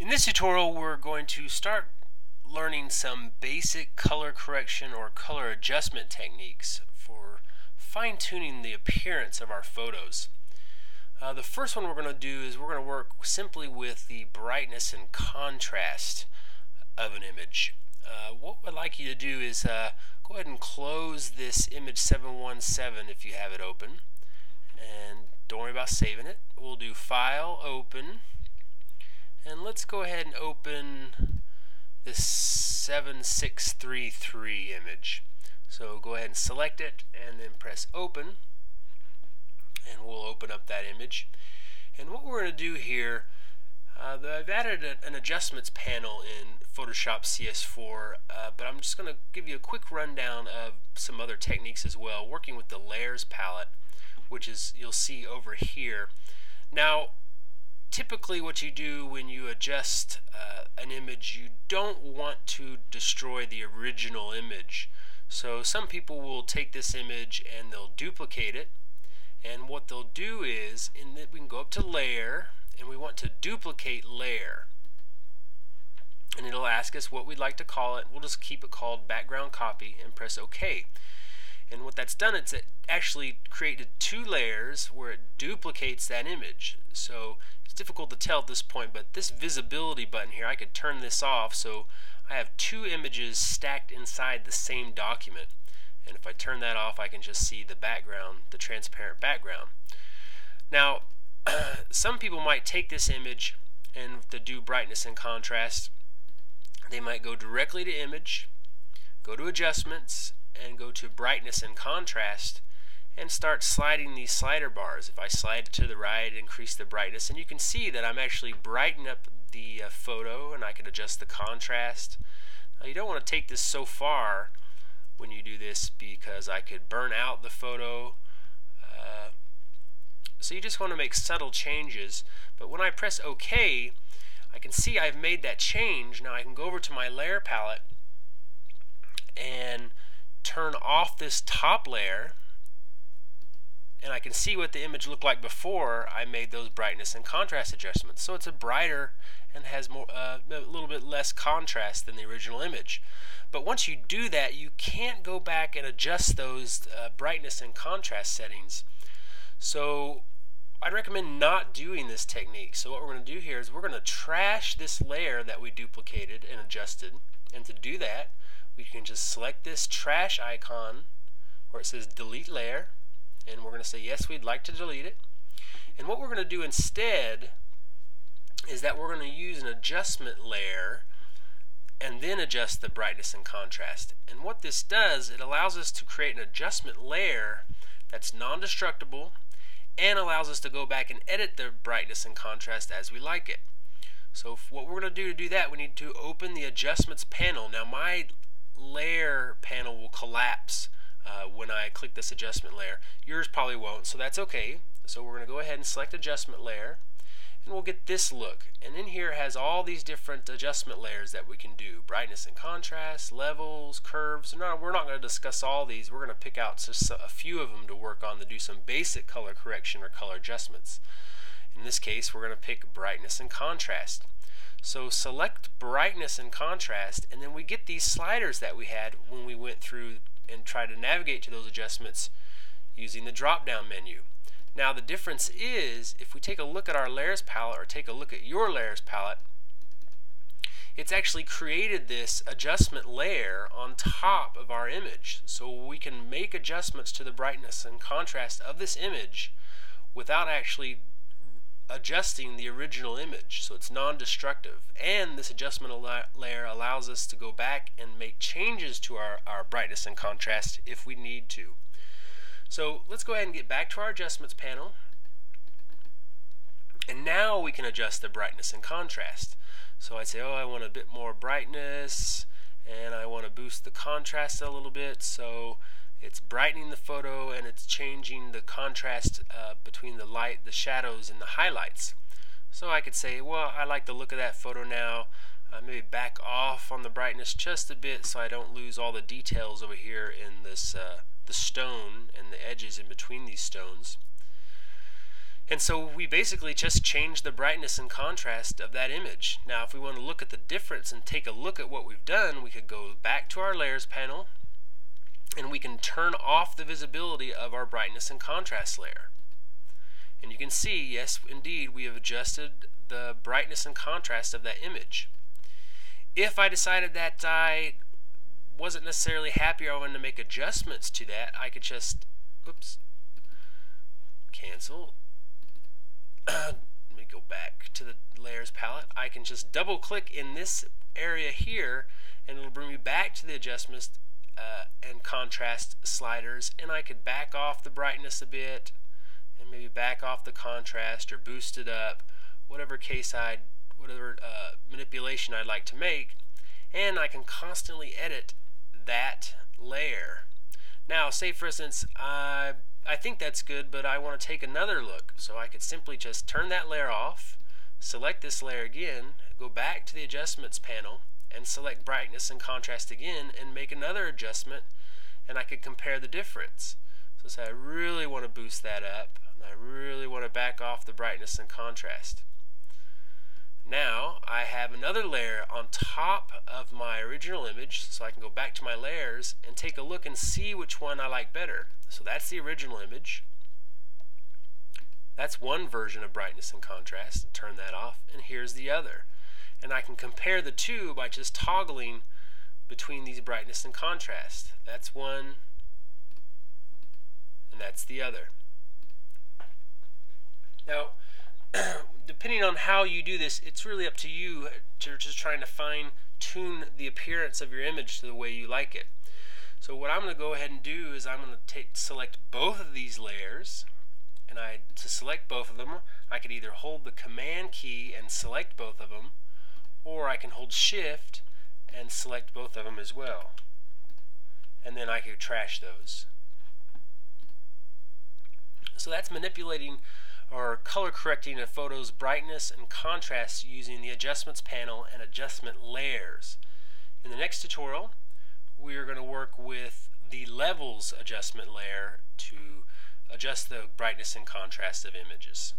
In this tutorial, we're going to start learning some basic color correction or color adjustment techniques for fine-tuning the appearance of our photos. The first one we're going to do is we're going to work simply with the brightness and contrast of an image. What I'd like you to do is go ahead and close this image 717 if you have it open, and don't worry about saving it. We'll do File, Open, and let's go ahead and open this 7633 image. So go ahead and select it and then press Open, and we'll open up that image. And what we're going to do here, I've added an adjustments panel in Photoshop CS4, but I'm just going to give you a quick rundown of some other techniques as well, working with the layers palette, which is, you'll see over here. Now, typically what you do when you adjust an image, you don't want to destroy the original image. So some people will take this image and they'll duplicate it, and what they'll do is, we can go up to Layer, and we want to duplicate layer, and it'll ask us what we'd like to call it. We'll just keep it called background copy and press OK. And what that's done, it's actually created two layers where it duplicates that image. So it's difficult to tell at this point, but this visibility button here, I could turn this off so I have two images stacked inside the same document. And if I turn that off, I can just see the background, the transparent background. Now, some people might take this image and to do brightness and contrast, they might go directly to Image, go to Adjustments, and go to Brightness and Contrast, and start sliding these slider bars. If I slide it to the right, increase the brightness, and you can see that I'm actually brightening up the photo, and I can adjust the contrast. Now, you don't want to take this so far when you do this, because I could burn out the photo. So you just want to make subtle changes, but when I press OK, I can see I've made that change. Now I can go over to my layer palette and turn off this top layer, and I can see what the image looked like before I made those brightness and contrast adjustments. So it's a brighter and has more, a little bit less contrast than the original image. But once you do that, you can't go back and adjust those brightness and contrast settings. So I'd recommend not doing this technique. So what we're going to do here is we're going to trash this layer that we duplicated and adjusted, and to do that we can just select this trash icon where it says delete layer, and we're going to say yes, we'd like to delete it. And what we're going to do instead is that we're going to use an adjustment layer and then adjust the brightness and contrast. And what this does, it allows us to create an adjustment layer that's non-destructible and allows us to go back and edit the brightness and contrast as we like it. So what we're going to do that, we need to open the adjustments panel. Now my layer panel will collapse when I click this adjustment layer. Yours probably won't, so that's okay. So we're going to go ahead and select adjustment layer, and we'll get this look. And in here it has all these different adjustment layers that we can do. Brightness and contrast, levels, curves. No, we're not going to discuss all these. We're going to pick out just a few of them to work on to do some basic color correction or color adjustments. In this case, we're going to pick brightness and contrast. So select brightness and contrast, and then we get these sliders that we had when we went through and tried to navigate to those adjustments using the drop-down menu. Now the difference is, if we take a look at our layers palette, or take a look at your layers palette, it's actually created this adjustment layer on top of our image. So we can make adjustments to the brightness and contrast of this image without actually adjusting the original image. So it's non-destructive, and this adjustment layer allows us to go back and make changes to our brightness and contrast if we need to. So let's go ahead and get back to our adjustments panel, and now we can adjust the brightness and contrast. So I'd say, oh, I want a bit more brightness, and I want to boost the contrast a little bit, so it's brightening the photo and it's changing the contrast between the light, the shadows, and the highlights. So I could say, well, I like the look of that photo now. Maybe back off on the brightness just a bit so I don't lose all the details over here in this the stone and the edges in between these stones. And so we basically just changed the brightness and contrast of that image. Now if we want to look at the difference and take a look at what we've done, we could go back to our layers panel and we can turn off the visibility of our brightness and contrast layer. And you can see, yes indeed, we have adjusted the brightness and contrast of that image. If I decided that I wasn't necessarily happy or I wanted to make adjustments to that, I could just, oops, cancel. Let me go back to the layers palette. I can just double click in this area here and it'll bring me back to the adjustments and contrast sliders, and I could back off the brightness a bit and maybe back off the contrast or boost it up, whatever manipulation I'd like to make, and I can constantly edit that layer. Now say for instance I think that's good, but I want to take another look. So I could simply just turn that layer off, select this layer again, go back to the adjustments panel and select brightness and contrast again and make another adjustment, and I could compare the difference. So say I really want to boost that up and I really want to back off the brightness and contrast. Now I have another layer on top of my original image, so I can go back to my layers and take a look and see which one I like better. So that's the original image. That's one version of brightness and contrast, and turn that off, and here's the other. And I can compare the two by just toggling between these brightness and contrast. That's one and that's the other. Now depending on how you do this, it's really up to you to just trying to fine-tune the appearance of your image to the way you like it. So what I'm going to go ahead and do is I'm going to select both of these layers, and to select both of them I could either hold the command key and select both of them, or I can hold shift and select both of them as well, and then I could trash those. So that's manipulating or color correcting a photo's brightness and contrast using the adjustments panel and adjustment layers. In the next tutorial we're going to work with the levels adjustment layer to adjust the brightness and contrast of images.